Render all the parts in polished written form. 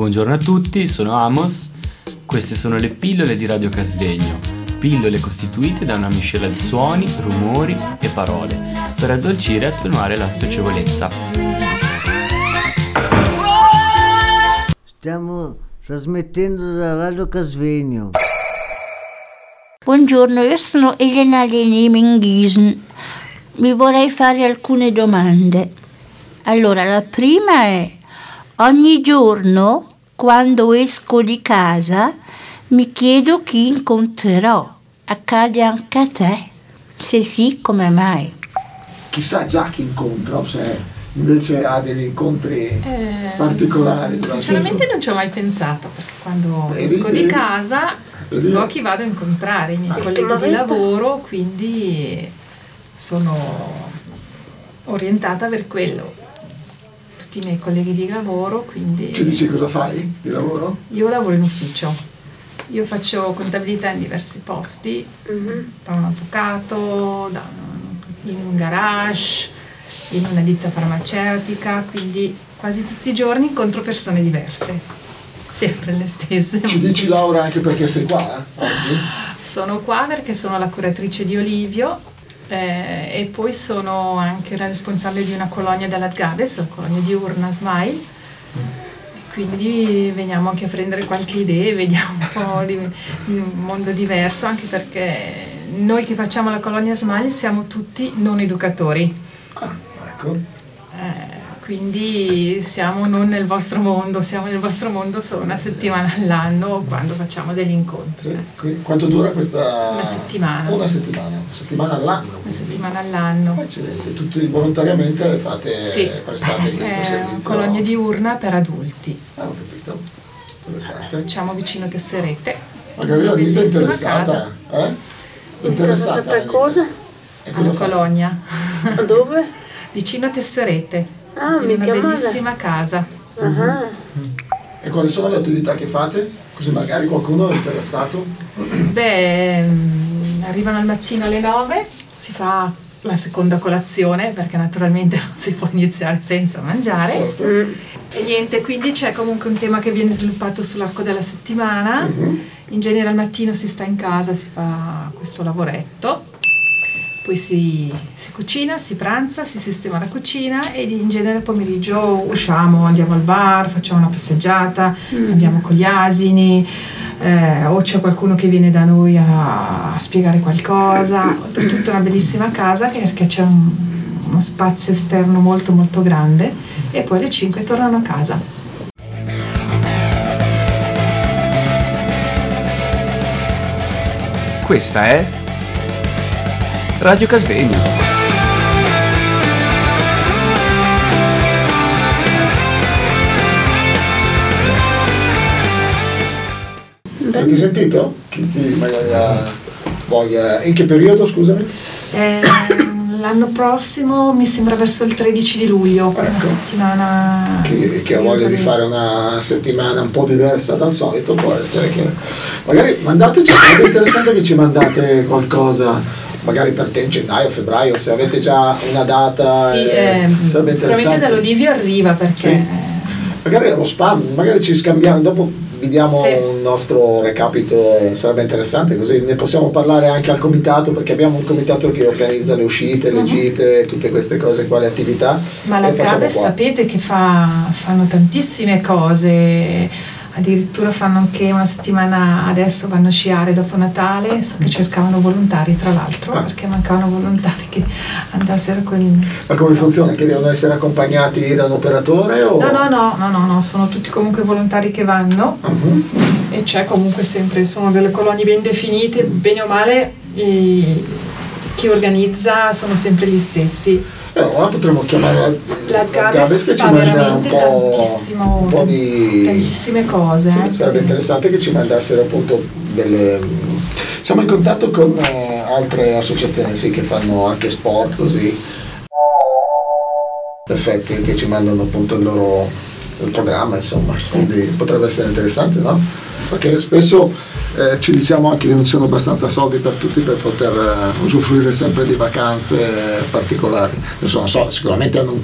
Buongiorno a tutti, sono Amos. Queste sono le pillole di Radio Casvegno, pillole costituite da una miscela di suoni, rumori e parole per addolcire e attenuare la spiacevolezza. Stiamo trasmettendo da Radio Casvegno. Buongiorno, io sono Elena Leningisen. Mi vorrei fare alcune domande. Allora, la prima è: ogni giorno quando esco di casa mi chiedo chi incontrerò. Accade anche a te? Se sì, come mai? Chissà già chi incontro, se invece ha degli incontri particolari. Sinceramente non ci ho mai pensato, perché quando esco di casa so chi vado a incontrare, i miei colleghi di lavoro, quindi sono orientata per quello. I miei colleghi di lavoro, quindi... Ci dici cosa fai di lavoro? Io lavoro in ufficio, io faccio contabilità in diversi posti, da un avvocato, in un garage, in una ditta farmaceutica, quindi quasi tutti i giorni incontro persone diverse, sempre le stesse. Ci dici, Laura, anche perché sei qua oggi? Sono qua perché sono la curatrice di Olivio, e poi sono anche la responsabile di una colonia dell'Atgaves, la colonia di Urna Smile, e quindi veniamo anche a prendere qualche idea, vediamo un po' di un mondo diverso, anche perché noi che facciamo la colonia Smile siamo tutti non educatori, quindi siamo non nel vostro mondo, siamo nel vostro mondo solo una settimana all'anno quando facciamo degli incontri. Sì. Quanto dura questa? Una settimana all'anno. Quindi. Una settimana all'anno. Poi tutti volontariamente fate prestate questo servizio. Colonia diurna per adulti. Ah, ho capito. Interessante. Facciamo vicino Tesserete. Magari la vita è interessata. Interessata a cosa? Alla colonia. A dove? Vicino a Tesserete. In una bellissima casa. E quali sono le attività che fate? Così magari qualcuno è interessato. Beh, arrivano al mattino alle 9, si fa la seconda colazione, perché naturalmente non si può iniziare senza mangiare. Certo. E niente, quindi c'è comunque un tema che viene sviluppato sull'arco della settimana. In genere al mattino si sta in casa, si fa questo lavoretto. Poi si cucina, si pranza, si sistema la cucina, e in genere pomeriggio usciamo, andiamo al bar, facciamo una passeggiata, andiamo con gli asini, o c'è qualcuno che viene da noi a spiegare qualcosa. Oltretutto una bellissima casa, perché c'è uno spazio esterno molto molto grande, e poi alle 5 tornano a casa. Questa è Radio Casvegno. Avete sentito? Chi magari voglia... In che periodo, scusami? L'anno prossimo, mi sembra verso il 13 di luglio, una settimana... Che ha voglia di fare una settimana un po' diversa dal solito, può essere che... Magari mandateci, è interessante che ci mandate qualcosa... Magari per te in gennaio, febbraio, se avete già una data, sarebbe interessante. Dall'Olivio arriva, perché magari è lo spam, magari ci scambiamo, dopo vi diamo un nostro recapito, sarebbe interessante, così ne possiamo parlare anche al comitato, perché abbiamo un comitato che organizza le uscite, le gite, tutte queste cose qua, le attività. Ma la Gabe sapete che fanno tantissime cose. Addirittura fanno anche una settimana, adesso vanno a sciare dopo Natale, so che cercavano volontari, tra l'altro, perché mancavano volontari che andassero con... Ma come funziona? Che devono essere accompagnati da un operatore? O... No, sono tutti comunque volontari che vanno, e c'è comunque sempre, sono delle colonie ben definite, bene o male, e chi organizza sono sempre gli stessi. Ora potremmo chiamare la Gaves, che ci manda un po' di tantissime cose. Sì, sarebbe interessante che ci mandassero appunto delle... Siamo in contatto con altre associazioni che fanno anche sport, così, perfetti, che ci mandano appunto il programma, insomma, quindi potrebbe essere interessante, no? Perché spesso ci diciamo anche che non ci sono abbastanza soldi per tutti per poter usufruire sempre di vacanze particolari. Insomma, sicuramente hanno un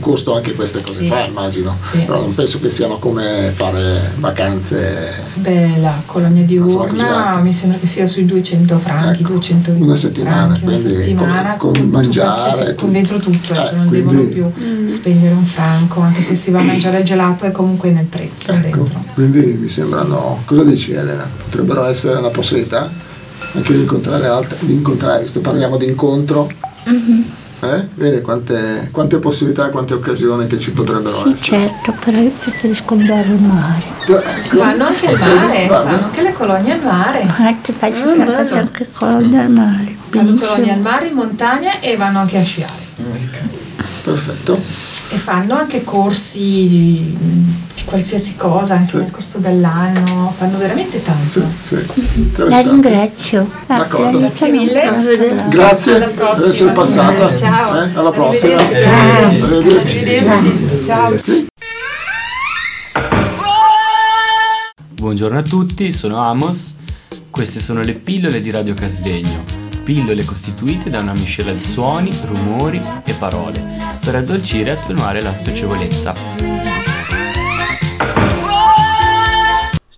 costo anche queste cose qua, immagino, però non penso che siano come fare vacanze. Beh, la colonia di Urna mi sembra che sia sui 200 franchi, ecco, 220 una settimana, franchi, quindi una settimana con mangiare, con dentro tutto, non quindi devono più spendere un franco, anche se si va a mangiare gelato è comunque nel prezzo, ecco, dentro. Quindi mi sembrano, cosa dici Elena? Potrebbero essere una possibilità anche di incontrare altre, di incontrare, visto parliamo di incontro, vedi quante possibilità, quante occasioni che ci potrebbero essere. Certo, però io preferisco andare al mare. Ecco. Vanno anche al mare, vanno anche le colonie al mare. Ti faccio anche colonie al mare. Vanno colonie al mare, in montagna, e vanno anche a sciare. Perfetto. E fanno anche corsi di qualsiasi cosa, anche nel corso dell'anno, fanno veramente tanto. La ringrazio. D'accordo. Grazie mille. Grazie per essere passata. Ciao. Alla prossima. Ciao. Arrivederci. Ciao. Buongiorno a tutti, sono Amos. Queste sono le pillole di Radio Casvegno. Pillole costituite da una miscela di suoni, rumori e parole per addolcire e attenuare la spiacevolezza.